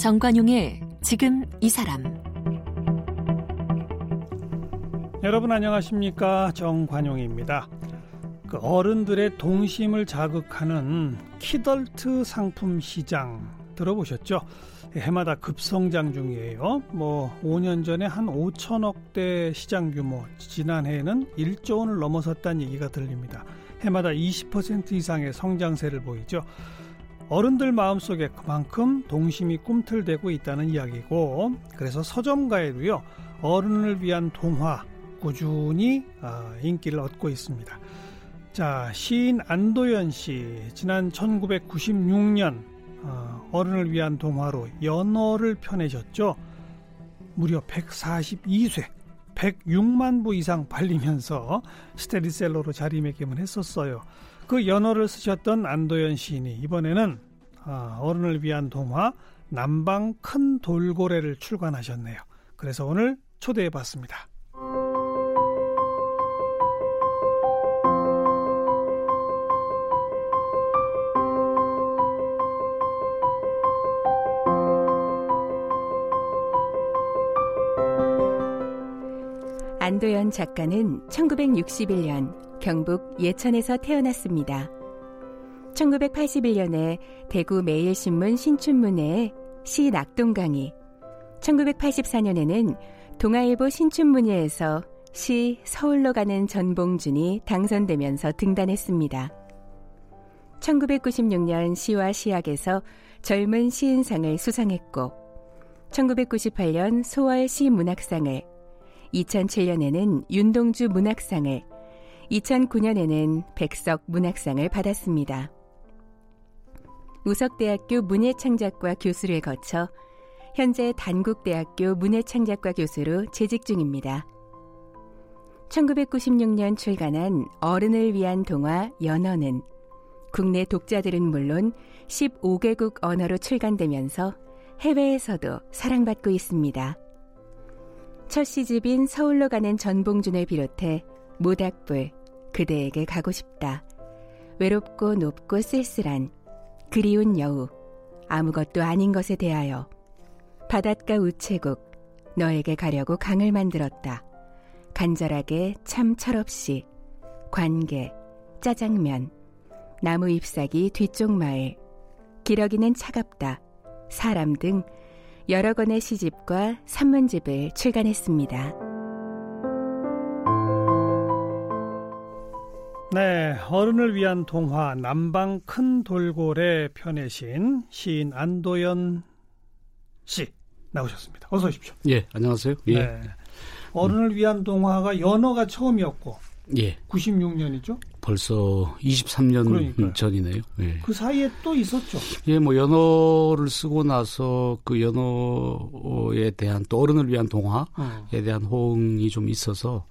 정관용의 지금 이 사람. 여러분 안녕하십니까? 정관용입니다. 그 어른들의 동심을 자극하는 키덜트 상품 시장 들어보셨죠? 해마다 급성장 중이에요. 5년 전에 한 5천억대 시장 규모, 지난해에는 1조 원을 넘어섰다는 얘기가 들립니다. 해마다 20% 이상의 성장세를 보이죠. 어른들 마음속에 그만큼 동심이 꿈틀대고 있다는 이야기고, 그래서 서점가에도요, 어른을 위한 동화 꾸준히 인기를 얻고 있습니다. 자, 시인 안도현 씨, 지난 1996년 어른을 위한 동화로 연어를 펴내셨죠. 무려 142세, 106만 부 이상 팔리면서 스테디셀러로 자리매김을 했었어요. 그 연어를 쓰셨던 안도현 시인이 이번에는 어른을 위한 동화 남방 큰 돌고래를 출간하셨네요. 그래서 오늘 초대해봤습니다. 안도연 작가는 1961년 경북 예천에서 태어났습니다. 1981년에 대구 매일신문 신춘문예에 시 낙동 강의, 1984년에는 동아일보 신춘문예에서 시 서울로 가는 전봉준이 당선되면서 등단했습니다. 1996년 시와 시학에서 젊은 시인상을 수상했고, 1998년 소월 시 문학상을, 2007년에는 윤동주 문학상을, 2009년에는 백석 문학상을 받았습니다. 우석대학교 문예창작과 교수를 거쳐 현재 단국대학교 문예창작과 교수로 재직 중입니다. 1996년 출간한 어른을 위한 동화 연어는 국내 독자들은 물론 15개국 언어로 출간되면서 해외에서도 사랑받고 있습니다. 첫 시집인 서울로 가는 전봉준을 비롯해 모닥불, 그대에게 가고 싶다, 외롭고 높고 쓸쓸한, 그리운 여우, 아무것도 아닌 것에 대하여, 바닷가 우체국, 너에게 가려고 강을 만들었다, 간절하게, 참 철없이, 관계, 짜장면, 나무 잎사귀 뒤쪽 마을, 기러기는 차갑다, 사람 등 여러 권의 시집과 산문집을 출간했습니다. 네, 어른을 위한 동화 남방 큰 돌고래 펴내신 시인 안도현 씨 나오셨습니다. 어서 오십시오. 예, 안녕하세요. 예. 네, 어른을 위한 동화가 연어가 처음이었고, 예, 96년이죠? 벌써 23년 그러니까요. 전이네요. 예. 그 사이에 또 있었죠? 예, 연어를 쓰고 나서 그 연어에 대한 또 어른을 위한 동화에 대한 호응이 좀 있어서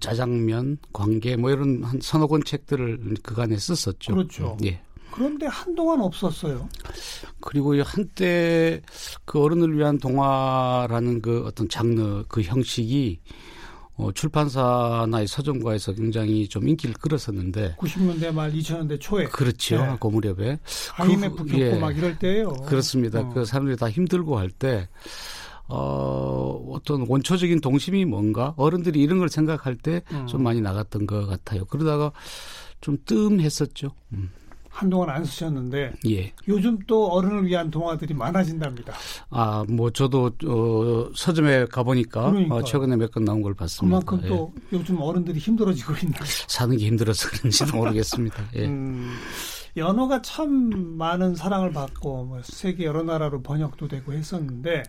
짜장면, 관계 이런 한 서너 권 책들을 그간에 썼었죠. 그렇죠. 예. 그런데 한동안 없었어요. 그리고 한때 그 어른을 위한 동화라는 그 어떤 장르, 그 형식이 출판사나 서점가에서 굉장히 좀 인기를 끌었었는데, 90년대 말 2000년대 초에 그렇죠. 네. 그 무렵에 IMF 겪고 예, 막 이럴 때예요. 그렇습니다. 그 사람들이 다 힘들고 할 때 어떤 원초적인 동심이 뭔가, 어른들이 이런 걸 생각할 때 좀 많이 나갔던 것 같아요. 그러다가 좀 뜸했었죠. 한동안 안 쓰셨는데, 예, 요즘 또 어른을 위한 동화들이 많아진답니다. 아, 저도 서점에 가보니까 최근에 몇 권 나온 걸 봤습니다. 그만큼 또 예, 요즘 어른들이 힘들어지고 있나? 사는 게 힘들어서 그런지도 모르겠습니다. 예. 연어가 참 많은 사랑을 받고 세계 여러 나라로 번역도 되고 했었는데,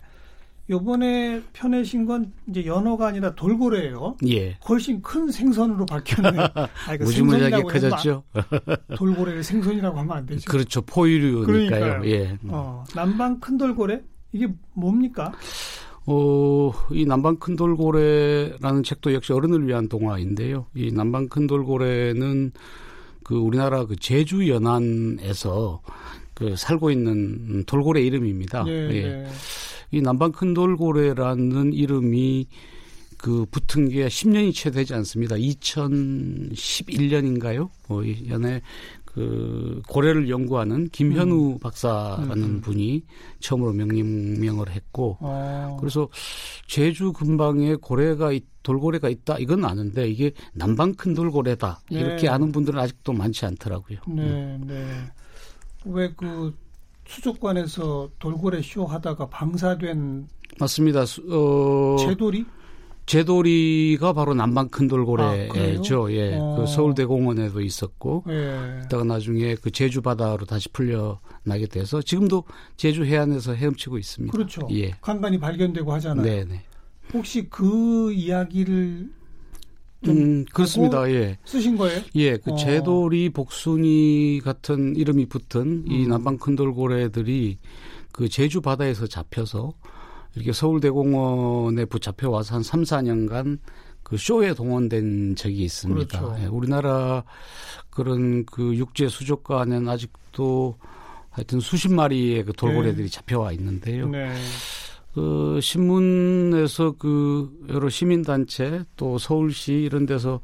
요번에 펴내신 건 이제 연어가 아니라 돌고래예요. 예. 훨씬 큰 생선으로 바뀌었네요. 무지무지하게 커졌죠. 돌고래를 생선이라고 하면 안 되죠. 그렇죠. 포유류니까요. 예. 남방 큰 돌고래? 이게 뭡니까? 이 남방 큰 돌고래라는 책도 역시 어른을 위한 동화인데요. 이 남방 큰 돌고래는 그 우리나라 그 제주 연안에서 그 살고 있는 돌고래 이름입니다. 예. 예. 이 남방 큰 돌고래라는 이름이 그 붙은 게 10년이 채 되지 않습니다. 2011년인가요? 연애 그 고래를 연구하는 김현우 박사라는 분이 처음으로 명명을 했고, 그래서 제주 근방에 고래가 돌고래가 있다 이건 아는데 이게 남방 큰 돌고래다 네. 이렇게 아는 분들은 아직도 많지 않더라고요. 네, 네. 왜 그 수족관에서 돌고래 쇼 하다가 방사된 맞습니다. 제돌이? 제돌이가 바로 남방 큰 돌고래죠. 예, 그 서울대공원에도 있었고, 예. 이따가 나중에 그 제주 바다로 다시 풀려나게 돼서 지금도 제주 해안에서 헤엄치고 있습니다. 그렇죠. 예. 간간이 발견되고 하잖아요. 네네. 혹시 그 이야기를 그렇습니다. 예. 쓰신 거예요? 예, 그 제돌이, 복순이 같은 이름이 붙은 이 남방 큰 돌고래들이 그 제주 바다에서 잡혀서. 이렇게 서울대공원에 붙잡혀 와서 한 3, 4년간 그 쇼에 동원된 적이 있습니다. 그렇죠. 예, 우리나라 그런 그 육지 수족관에는 아직도 하여튼 수십 마리의 그 돌고래들이 네. 잡혀와 있는데요. 네. 그 신문에서 그 여러 시민단체 또 서울시 이런 데서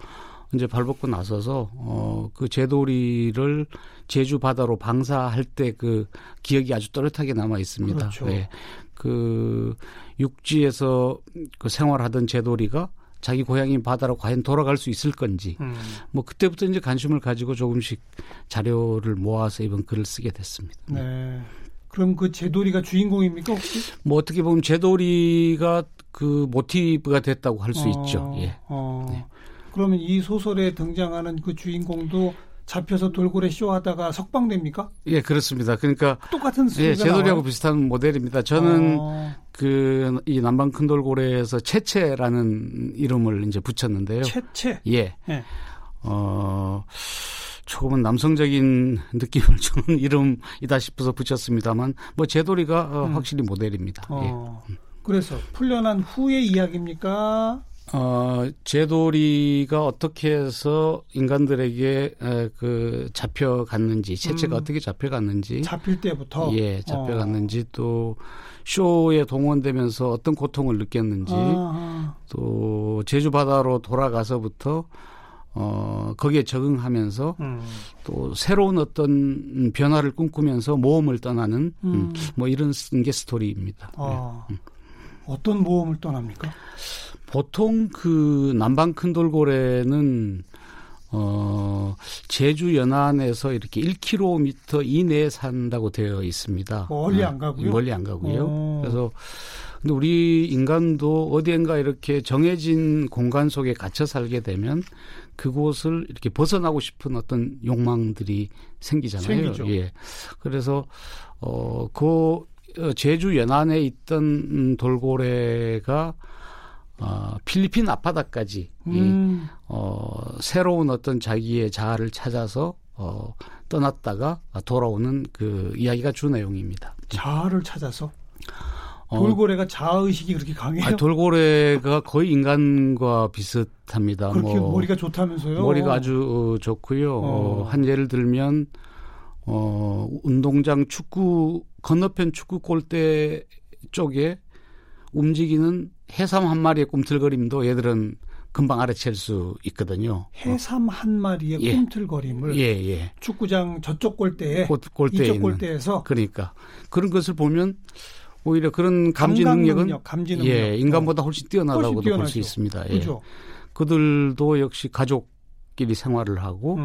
이제 발벗고 나서서 그 제돌이를 제주 바다로 방사할 때 그 기억이 아주 또렷하게 남아 있습니다. 그렇죠. 예. 그 육지에서 그 생활하던 제돌이가 자기 고향인 바다로 과연 돌아갈 수 있을 건지 뭐 그때부터 이제 관심을 가지고 조금씩 자료를 모아서 이번 글을 쓰게 됐습니다. 네. 그럼 그 제돌이가 주인공입니까 혹시? 뭐 어떻게 보면 제돌이가 그 모티브가 됐다고 할 수 있죠. 예. 네. 그러면 이 소설에 등장하는 그 주인공도 잡혀서 돌고래 쇼하다가 석방됩니까? 예, 그렇습니다. 그러니까 똑같은 스토리가 예, 제돌이하고 비슷한 모델입니다. 저는 그 이 남방 큰 돌고래에서 채채라는 이름을 이제 붙였는데요. 채채. 예. 네. 조금은 남성적인 느낌을 주는 이름이다 싶어서 붙였습니다만, 뭐 제돌이가 확실히 모델입니다. 예. 그래서 풀려난 후의 이야기입니까? 제돌이가 어떻게 해서 인간들에게 그 잡혀갔는지, 채채가 어떻게 잡혀갔는지. 잡힐 때부터? 예, 잡혀갔는지, 또 쇼에 동원되면서 어떤 고통을 느꼈는지, 또 제주 바다로 돌아가서부터 거기에 적응하면서 또 새로운 어떤 변화를 꿈꾸면서 모험을 떠나는 뭐 이런 게 스토리입니다. 네. 어떤 모험을 떠납니까? 보통 그 남방 큰 돌고래는 제주 연안에서 이렇게 1km 이내에 산다고 되어 있습니다. 멀리 안 가고요. 멀리 안 가고요. 그래서 근데 우리 인간도 어디엔가 이렇게 정해진 공간 속에 갇혀 살게 되면 그곳을 이렇게 벗어나고 싶은 어떤 욕망들이 생기잖아요. 생기죠. 예. 그래서 그 제주 연안에 있던 돌고래가 필리핀 앞바다까지 새로운 어떤 자기의 자아를 찾아서 떠났다가 돌아오는 그 이야기가 주 내용입니다. 자아를 찾아서? 돌고래가 자아의식이 그렇게 강해요? 아니, 돌고래가 거의 인간과 비슷합니다. 그렇게 뭐, 머리가 좋다면서요? 머리가 아주 좋고요. 한 예를 들면 운동장 축구 건너편 축구 골대 쪽에 움직이는 해삼 한 마리의 꿈틀거림도 얘들은 금방 알아챌 수 있거든요. 해삼 한 마리의 예. 꿈틀거림을 예. 축구장 저쪽 골대에 이쪽 골대에서 그러니까 그런 것을 보면 오히려 그런 감지 능력은 감지 능력. 예, 인간보다 훨씬 뛰어나다고도 볼 수 있습니다. 예. 그렇죠. 그들도 역시 가족끼리 생활을 하고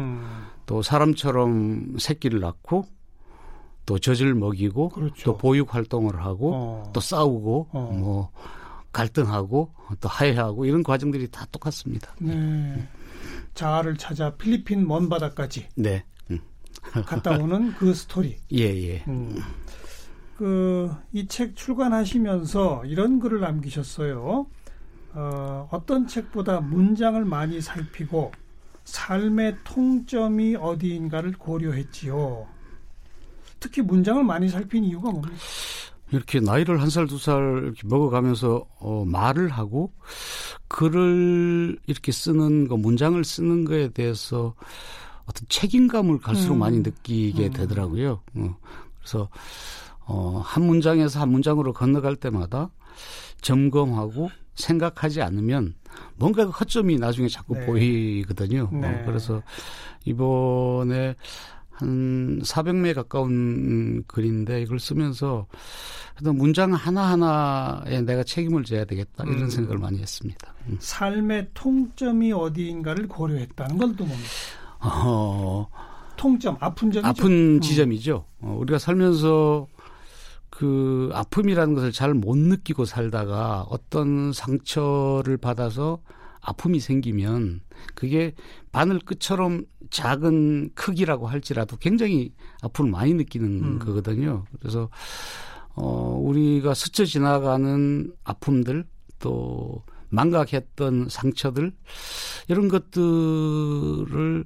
또 사람처럼 새끼를 낳고 또 젖을 먹이고 그렇죠. 또 보육 활동을 하고 또 싸우고 뭐 갈등하고 또 화해하고 이런 과정들이 다 똑같습니다. 네. 자아를 찾아 필리핀 먼 바다까지 네. 갔다 오는 그 스토리. 예예. 그 이 책 출간하시면서 이런 글을 남기셨어요. 어떤 책보다 문장을 많이 살피고 삶의 통점이 어디인가를 고려했지요. 특히 문장을 많이 살핀 이유가 뭡니까? 이렇게 나이를 한 살, 두 살 이렇게 먹어가면서 말을 하고 글을 이렇게 쓰는 거, 문장을 쓰는 거에 대해서 어떤 책임감을 갈수록 많이 느끼게 되더라고요. 그래서 한 문장에서 한 문장으로 건너갈 때마다 점검하고 생각하지 않으면 뭔가 허점이 나중에 자꾸 네. 보이거든요. 네. 그래서 이번에 한 400매 가까운 글인데 이걸 쓰면서 문장 하나하나에 내가 책임을 져야 되겠다 이런 생각을 많이 했습니다. 삶의 통점이 어디인가를 고려했다는 건 또 뭡니까? 통점, 아픈 점이죠? 아픈 지점이죠. 우리가 살면서 그 아픔이라는 것을 잘 못 느끼고 살다가 어떤 상처를 받아서 아픔이 생기면 그게 바늘 끝처럼 작은 크기라고 할지라도 굉장히 아픔을 많이 느끼는 거거든요. 그래서 우리가 스쳐 지나가는 아픔들 또 망각했던 상처들 이런 것들을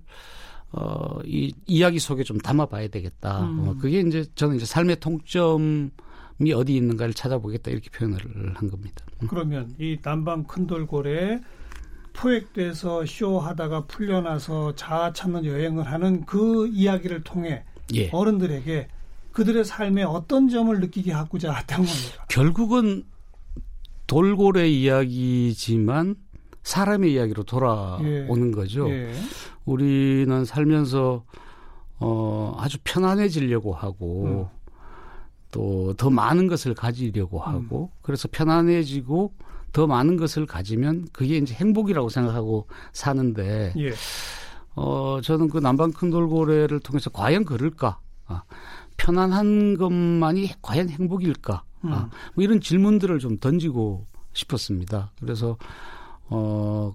이 이야기 속에 좀 담아봐야 되겠다. 그게 이제 저는 이제 삶의 통점이 어디 있는가를 찾아보겠다 이렇게 표현을 한 겁니다. 그러면 이 남방 큰 돌고래 포획돼서 쇼하다가 풀려나서 자아 찾는 여행을 하는 그 이야기를 통해 예. 어른들에게 그들의 삶에 어떤 점을 느끼게 하고자 했던 겁니다. 결국은 돌고래 이야기지만 사람의 이야기로 돌아오는 예. 거죠. 예. 우리는 살면서 아주 편안해지려고 하고 또 더 많은 것을 가지려고 하고 그래서 편안해지고 더 많은 것을 가지면 그게 이제 행복이라고 생각하고 사는데 예. 저는 그 남방 큰 돌고래를 통해서 과연 그럴까? 편안한 것만이 과연 행복일까? 뭐 이런 질문들을 좀 던지고 싶었습니다. 그래서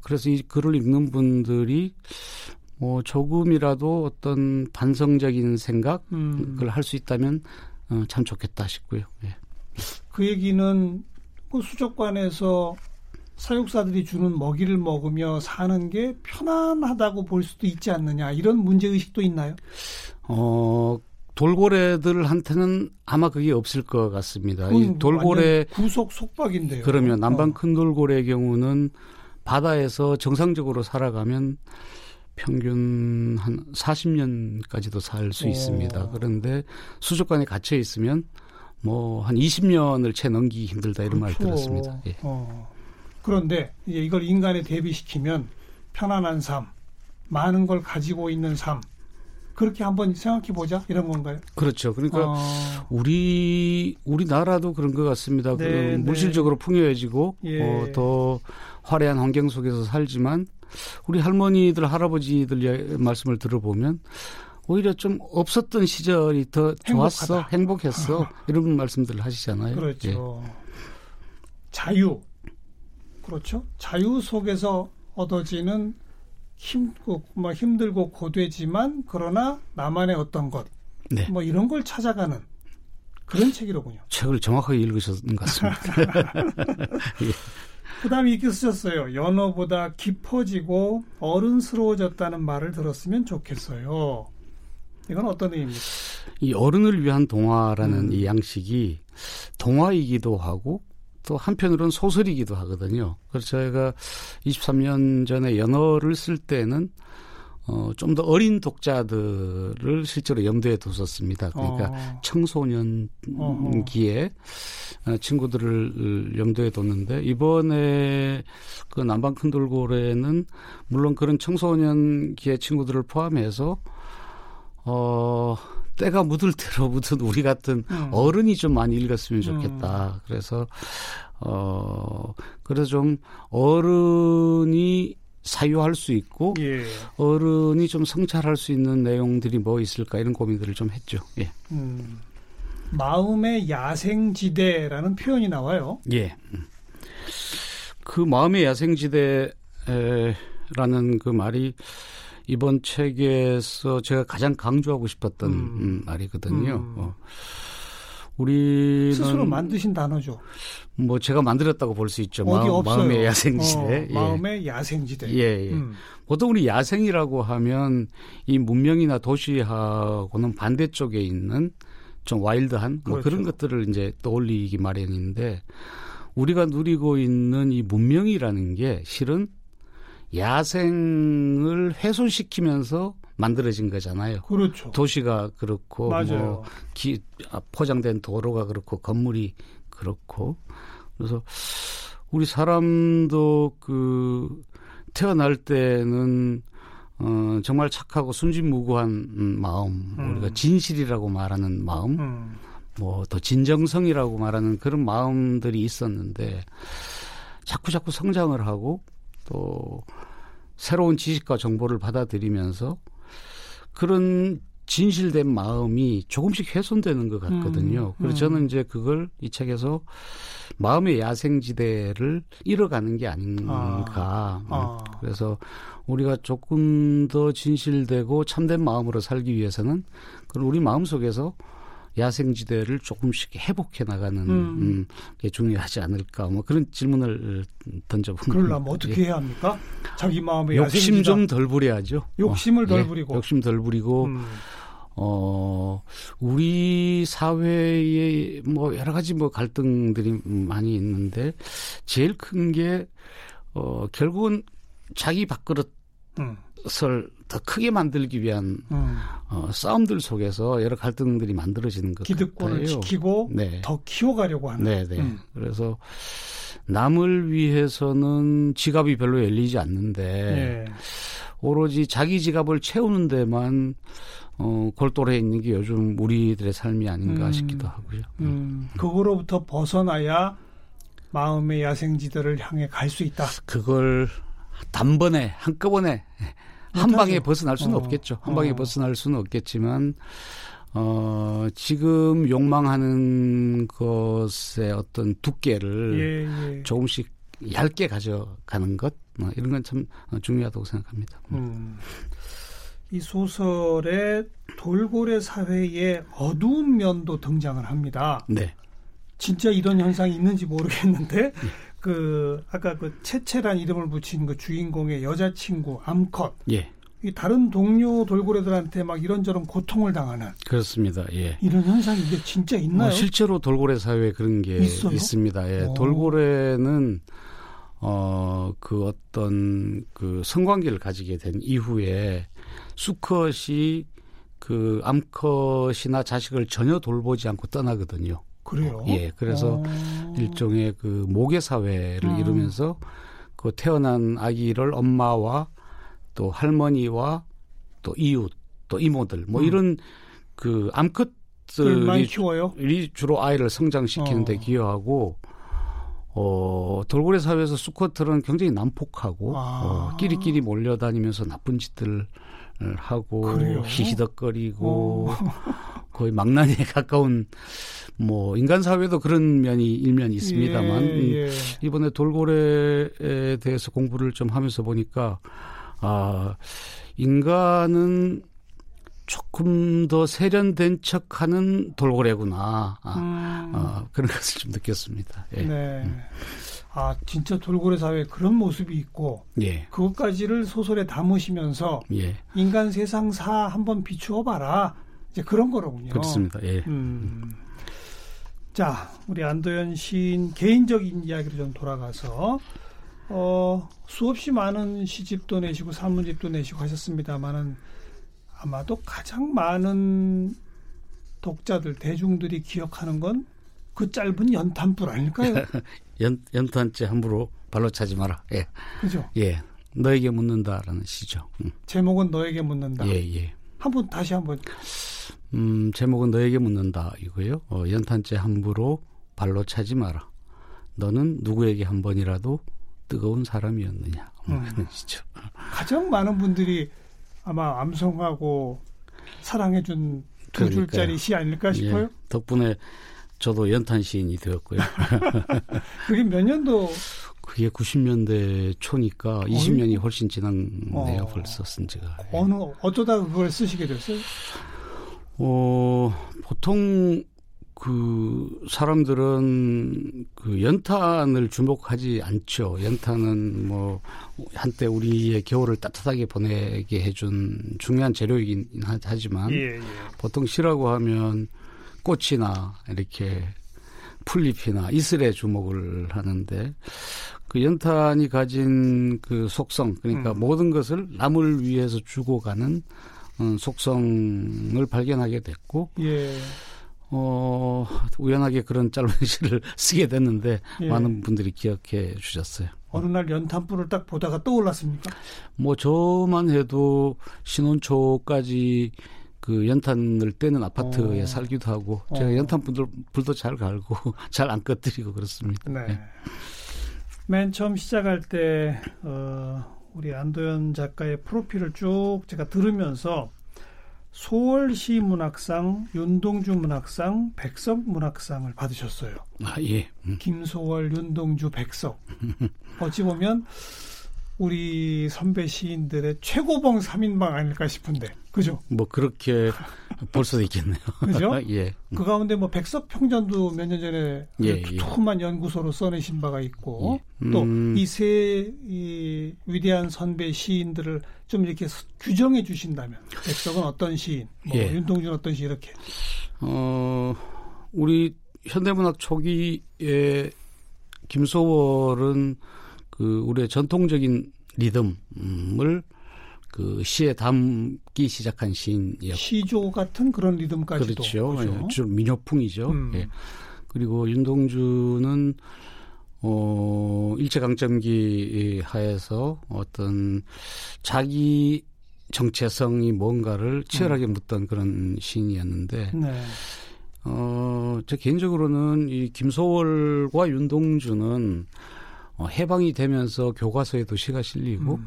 그래서 이 글을 읽는 분들이 뭐 조금이라도 어떤 반성적인 생각을 할 수 있다면 참 좋겠다 싶고요. 예. 그 얘기는 그 수족관에서 사육사들이 주는 먹이를 먹으며 사는 게 편안하다고 볼 수도 있지 않느냐 이런 문제의식도 있나요? 돌고래들한테는 아마 그게 없을 것 같습니다. 이 돌고래 구속 속박인데요. 그러면 남방 큰 돌고래의 경우는 바다에서 정상적으로 살아가면 평균 한 40년까지도 살 수 있습니다. 그런데 수족관에 갇혀 있으면 뭐 한 20년을 채 넘기기 힘들다 이런 말 들었습니다. 예. 그런데 이제 이걸 인간에 대비시키면 편안한 삶, 많은 걸 가지고 있는 삶 그렇게 한번 생각해 보자 이런 건가요? 그렇죠. 그러니까 우리나라도 그런 것 같습니다. 네, 물질적으로 풍요해지고 예. 더 화려한 환경 속에서 살지만 우리 할머니들 할아버지들 말씀을 들어보면 오히려 좀 없었던 시절이 더 좋았어, 행복했어 이런 말씀들을 하시잖아요. 그렇죠. 예. 자유, 그렇죠. 자유 속에서 얻어지는 힘들고 고되지만 그러나 나만의 어떤 것, 네. 뭐 이런 걸 찾아가는 그런 책이로군요. 책을 정확하게 읽으셨는 것 같습니다. 예. 그다음에 이렇게 쓰셨어요. 연어보다 깊어지고 어른스러워졌다는 말을 들었으면 좋겠어요. 이건 어떤 의미입니까? 이 어른을 위한 동화라는 이 양식이 동화이기도 하고 또 한편으로는 소설이기도 하거든요. 그래서 저희가 23년 전에 연어를 쓸 때는 좀 더 어린 독자들을 실제로 염두에 뒀었습니다. 그러니까 청소년기에 친구들을 염두에 뒀는데 이번에 그 남방 큰 돌고래는 물론 그런 청소년기에 친구들을 포함해서 때가 묻을 대로 묻은 우리 같은 어른이 좀 많이 읽었으면 좋겠다. 그래서 좀 어른이 사유할 수 있고 예. 어른이 좀 성찰할 수 있는 내용들이 뭐 있을까 이런 고민들을 좀 했죠. 예. 마음의 야생지대라는 표현이 나와요. 예. 그 마음의 야생지대라는 그 말이 이번 책에서 제가 가장 강조하고 싶었던 말이거든요. 우리는 스스로 만드신 단어죠. 뭐 제가 만들었다고 볼 수 있죠. 마음의 야생지대. 마음의 야생지대. 예, 예. 보통 우리 야생이라고 하면 이 문명이나 도시하고는 반대쪽에 있는 좀 와일드한 뭐 그런 것들을 이제 떠올리기 마련인데 우리가 누리고 있는 이 문명이라는 게 실은 야생을 훼손시키면서 만들어진 거잖아요. 그렇죠. 도시가 그렇고 뭐 포장된 도로가 그렇고 건물이 그렇고 그래서 우리 사람도 그 태어날 때는 정말 착하고 순진무구한 마음, 우리가 진실이라고 말하는 마음, 뭐 또 진정성이라고 말하는 그런 마음들이 있었는데 자꾸 성장을 하고 또 새로운 지식과 정보를 받아들이면서 그런 진실된 마음이 조금씩 훼손되는 것 같거든요. 그래서 저는 이제 그걸 이 책에서 마음의 야생지대를 잃어가는 게 아닌가. 그래서 우리가 조금 더 진실되고 참된 마음으로 살기 위해서는 그런 우리 마음속에서 야생지대를 조금씩 회복해 나가는 게 중요하지 않을까. 뭐 그런 질문을 던져본 겁니다. 그러려면 어떻게 해야 합니까? 자기 마음의 야생지대. 욕심 좀 덜 부려야죠. 욕심을 덜 부리고. 욕심 덜 부리고. 우리 사회에 뭐 여러 가지 뭐 갈등들이 많이 있는데 제일 큰 게 결국은 자기 밥그릇을 더 크게 만들기 위한 싸움들 속에서 여러 갈등들이 만들어지는 것 기득권을 같아요. 기득권을 지키고 더 키워가려고 하는. 그래서 남을 위해서는 지갑이 별로 열리지 않는데 오로지 자기 지갑을 채우는 데만 골똘해 있는 게 요즘 우리들의 삶이 아닌가 싶기도 하고요. 그거로부터 벗어나야 마음의 야생지대를 향해 갈 수 있다. 그걸 단번에 한꺼번에 한 방에 벗어날 수는 없겠죠. 한 방에 벗어날 수는 없겠지만 지금 욕망하는 것의 어떤 두께를 조금씩 얇게 가져가는 것 이런 건 참 중요하다고 생각합니다. 이 소설에 돌고래 사회의 어두운 면도 등장을 합니다. 진짜 이런 현상이 있는지 모르겠는데 그 아까 그 채채란 이름을 붙인 그 주인공의 여자친구 암컷. 이 다른 동료 돌고래들한테 막 이런저런 고통을 당하는. 그렇습니다. 이런 현상이 이게 진짜 있나요? 실제로 돌고래 사회에 그런 게 있어요? 있습니다. 돌고래는 그 어떤 그 성관계를 가지게 된 이후에 수컷이 그 암컷이나 자식을 전혀 돌보지 않고 떠나거든요. 그래요? 그래서 일종의 그 모계 사회를 이루면서 그 태어난 아기를 엄마와 또 할머니와 또 이웃, 또 이모들 뭐 이런 그 암컷들이 키워요? 주로 아이를 성장시키는 데 기여하고 돌고래 사회에서 수컷들은 굉장히 난폭하고 끼리끼리 몰려다니면서 나쁜 짓들을 하고 히히덕거리고 거의 망나니에 가까운 뭐 인간 사회도 그런 면이 일면이 있습니다만 이번에 돌고래에 대해서 공부를 좀 하면서 보니까 인간은 조금 더 세련된 척하는 돌고래구나. 그런 것을 좀 느꼈습니다. 진짜 돌고래 사회에 그런 모습이 있고 그것까지를 소설에 담으시면서 인간 세상사 한번 비추어봐라. 이제 그런 거로군요. 그렇습니다. 자, 우리 안도현 시인 개인적인 이야기로 좀 돌아가서 수없이 많은 시집도 내시고 산문집도 내시고 하셨습니다만은 아마도 가장 많은 독자들, 대중들이 기억하는 건 그 짧은 연탄불 아닐까요? 연탄재 함부로 발로 차지 마라. 그죠? 너에게 묻는다라는 시죠. 제목은 너에게 묻는다. 한번 다시 한번. 제목은 너에게 묻는다 이거요. 연탄재 함부로 발로 차지 마라. 너는 누구에게 한 번이라도 뜨거운 사람이었느냐. 그런 시죠. 가장 많은 분들이 아마 암송하고 사랑해준 두 줄짜리 시 아닐까 싶어요. 덕분에 저도 연탄 시인이 되었고요. 그게 몇 년도? 그게 90년대 초니까 20년이 훨씬 지났네요. 벌써 쓴 지가. 어쩌다가 그걸 쓰시게 됐어요? 보통 그 사람들은 그 연탄을 주목하지 않죠. 연탄은 뭐 한때 우리의 겨울을 따뜻하게 보내게 해준 중요한 재료이긴 하지만 보통 시라고 하면 꽃이나 이렇게 풀잎이나 이슬에 주목을 하는데 그 연탄이 가진 그 속성, 그러니까 모든 것을 남을 위해서 주고 가는 속성을 발견하게 됐고 우연하게 그런 짧은 시를 쓰게 됐는데 많은 분들이 기억해 주셨어요. 어느 날 연탄불을 딱 보다가 떠올랐습니까? 뭐 저만 해도 신혼초까지 그 연탄을 떼는 아파트에 살기도 하고 제가 연탄불도 잘 갈고 잘 안 꺼뜨리고 그렇습니다. 네. 네. 맨 처음 시작할 때 우리 안도현 작가의 프로필을 쭉 제가 들으면서 소월시 문학상, 윤동주 문학상, 백석 문학상을 받으셨어요. 아, 예. 김소월, 윤동주, 백석. 어찌 보면 우리 선배 시인들의 최고봉 3인방 아닐까 싶은데. 그죠? 뭐 그렇게 볼 수도 있겠네요. 그죠? 예. 그 가운데 뭐 백석 평전도 몇 년 전에 두툼한 연구소로 써내신 바가 있고 또 이 세 이 위대한 선배 시인들을 좀 이렇게 규정해 주신다면 백석은 어떤 시인, 뭐 윤동주는 어떤 시인 이렇게. 우리 현대문학 초기에 김소월은 그 우리의 전통적인 리듬을 그 시에 담기 시작한 시인이었고 시조 같은 그런 리듬까지도 그렇죠. 그렇죠? 좀 민요풍이죠. 예. 그리고 윤동주는 일제강점기 하에서 어떤 자기 정체성이 뭔가를 치열하게 묻던 그런 시인이었는데 네. 제 개인적으로는 이 김소월과 윤동주는 해방이 되면서 교과서에도 시가 실리고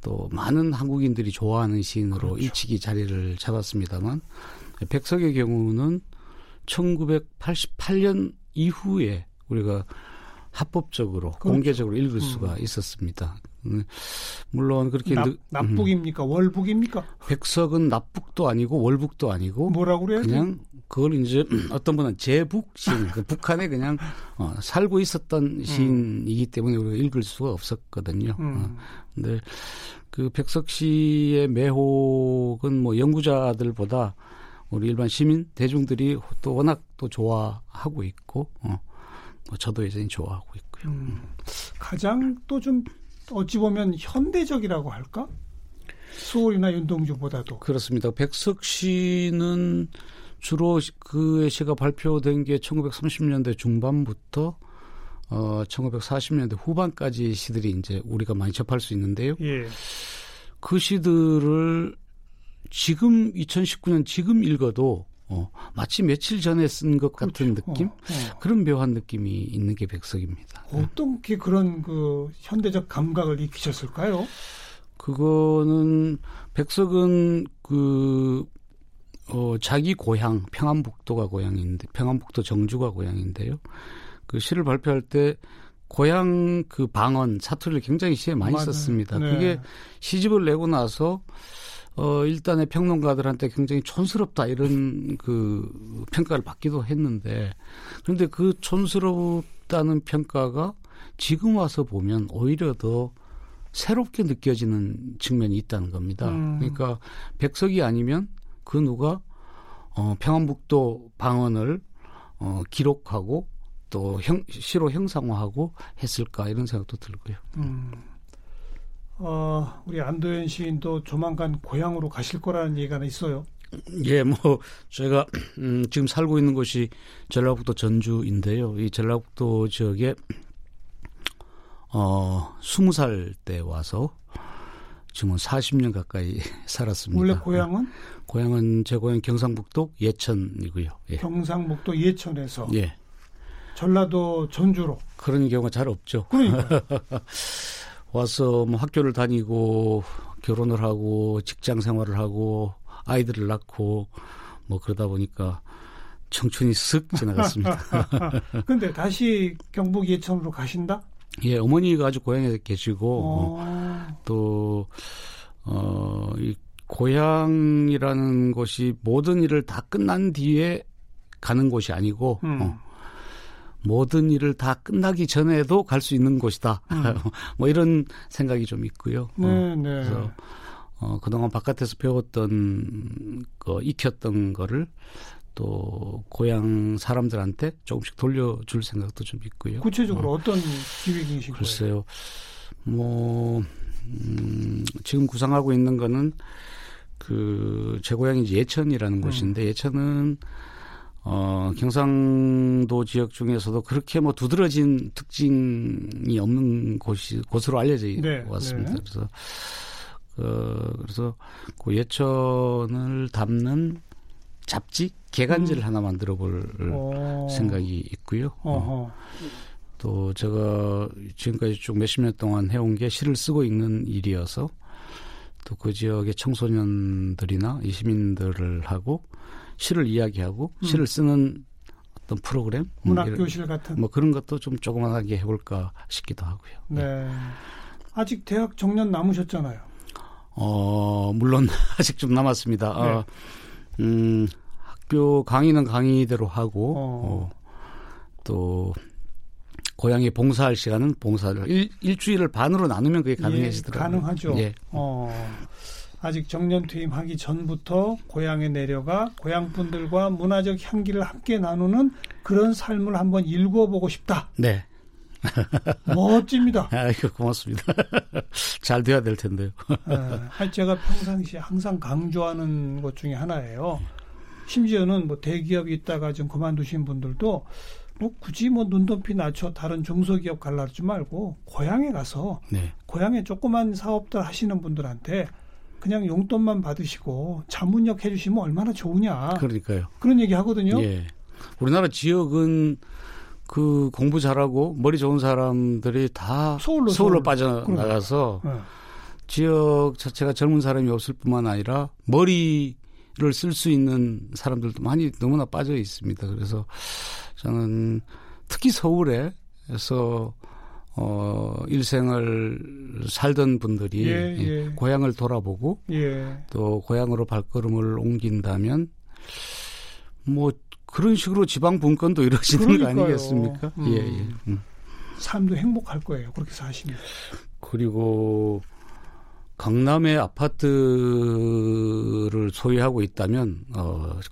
또 많은 한국인들이 좋아하는 시인으로 그렇죠. 일찍이 자리를 잡았습니다만 백석의 경우는 1988년 이후에 우리가 합법적으로 그렇죠. 공개적으로 읽을 수가 있었습니다. 물론 그렇게 납북입니까? 월북입니까? 백석은 납북도 아니고 월북도 아니고 뭐라고 그래요? 그냥 그걸 이제 어떤 분은 제북 시인, 북한에 그냥 살고 있었던 시인이기 때문에 우리가 읽을 수가 없었거든요. 근데 그 백석 씨의 매혹은 뭐 연구자들보다 우리 일반 시민 대중들이 또 워낙 또 좋아하고 있고, 뭐 저도 예전히 좋아하고 있고요. 가장 또 좀 어찌 보면 현대적이라고 할까? 소월이나 윤동주보다도 그렇습니다. 백석 씨는 주로 그의 시가 발표된 게 1930년대 중반부터 1940년대 후반까지 시들이 이제 우리가 많이 접할 수 있는데요. 예. 그 시들을 지금 2019년 지금 읽어도 마치 며칠 전에 쓴 것 같은 그렇죠. 느낌? 그런 묘한 느낌이 있는 게 백석입니다. 어떻게 그런 그 현대적 감각을 익히셨을까요? 그거는 백석은 그 자기 고향, 평안북도가 고향인데, 평안북도 정주가 고향인데요. 그 시를 발표할 때, 고향 그 방언, 사투리를 굉장히 시에 많이 썼습니다. 네. 그게 시집을 내고 나서, 일단의 평론가들한테 굉장히 촌스럽다, 이런 그 평가를 받기도 했는데, 그런데 그 촌스럽다는 평가가 지금 와서 보면 오히려 더 새롭게 느껴지는 측면이 있다는 겁니다. 그러니까, 백석이 아니면, 그 누가 평안북도 방언을 기록하고 또 시로 형상화하고 했을까 이런 생각도 들고요. 우리 안도현 시인도 조만간 고향으로 가실 거라는 얘기가 있어요. 예, 뭐 제가 지금 살고 있는 곳이 전라북도 전주인데요. 이 전라북도 지역에 20살 때 와서 지금은 40년 가까이 살았습니다. 원래 고향은? 고향은 제 고향 경상북도 예천이고요. 예. 경상북도 예천에서 예. 전라도 전주로. 그런 경우가 잘 없죠. 그러니까 와서 뭐 학교를 다니고 결혼을 하고 직장 생활을 하고 아이들을 낳고 뭐 그러다 보니까 청춘이 쓱 지나갔습니다. 그런데 다시 경북 예천으로 가신다? 예, 어머니가 아주 고향에 계시고 또 이 고향이라는 곳이 모든 일을 다 끝난 뒤에 가는 곳이 아니고 모든 일을 다 끝나기 전에도 갈 수 있는 곳이다. 뭐 이런 생각이 좀 있고요. 네. 그래서 그동안 바깥에서 배웠던 거 익혔던 거를 또 고향 사람들한테 조금씩 돌려줄 생각도 좀 있고요. 구체적으로 어떤 기획이신 글쎄요. 거예요? 뭐 지금 구상하고 있는 거는 그 제 고향이 예천이라는 곳인데 예천은 경상도 지역 중에서도 그렇게 뭐 두드러진 특징이 없는 곳으로 알려져 왔습니다. 네. 그래서 그 예천을 담는 잡지 개간지를 하나 만들어 볼 생각이 있고요. 또 제가 지금까지 쭉 몇십 년 동안 해온 게 시를 쓰고 읽는 일이어서 또 그 지역의 청소년들이나 이 시민들을 하고 시를 이야기하고 시를 쓰는 어떤 프로그램, 문학교실 같은 뭐 그런 것도 좀 조그만하게 해볼까 싶기도 하고요. 네. 아직 대학 정년 남으셨잖아요. 물론 아직 좀 남았습니다. 네. 학교 강의는 강의대로 하고 또 고향에 봉사할 시간은 봉사를 일주일을 반으로 나누면 그게 가능해지더라고요. 가능하죠. 예. 아직 정년 퇴임하기 전부터 고향에 내려가 고향 분들과 문화적 향기를 함께 나누는 그런 삶을 한번 일궈보고 싶다. 네. 멋집니다. 아이고, 고맙습니다. 잘 돼야 될 텐데요. 제가 평상시에 항상 강조하는 것 중에 하나예요. 심지어는 뭐 대기업이 있다가 좀 그만두신 분들도 굳이 눈높이 낮춰 다른 중소기업 갈라주지 말고 고향에 가서 고향에 조그만 사업들 하시는 분들한테 그냥 용돈만 받으시고 자문역 해주시면 얼마나 좋으냐. 그러니까요. 그런 얘기 하거든요. 예. 우리나라 지역은 그 공부 잘하고 머리 좋은 사람들이 다 서울로 빠져나가서 지역 자체가 젊은 사람이 없을 뿐만 아니라 머리를 쓸 수 있는 사람들도 많이 너무나 빠져 있습니다. 그래서 저는 특히 서울에서 일생을 살던 분들이 고향을 돌아보고 또 고향으로 발걸음을 옮긴다면 뭐 그런 식으로 지방 분권도 이루어지는 거 아니겠습니까? 삶도 행복할 거예요. 그렇게 사시면. 그리고 강남의 아파트를 소유하고 있다면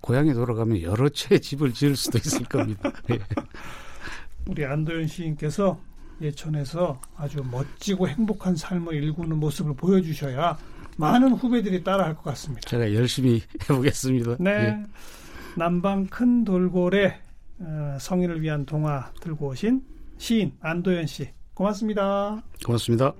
고향에 돌아가면 여러 채 집을 지을 수도 있을 겁니다. 우리 안도현 시인께서 예천에서 아주 멋지고 행복한 삶을 일구는 모습을 보여주셔야 많은 후배들이 따라할 것 같습니다. 제가 열심히 해보겠습니다. 네, 예. 남방 큰 돌고래 성인을 위한 동화 들고 오신 시인 안도현 씨 고맙습니다. 고맙습니다.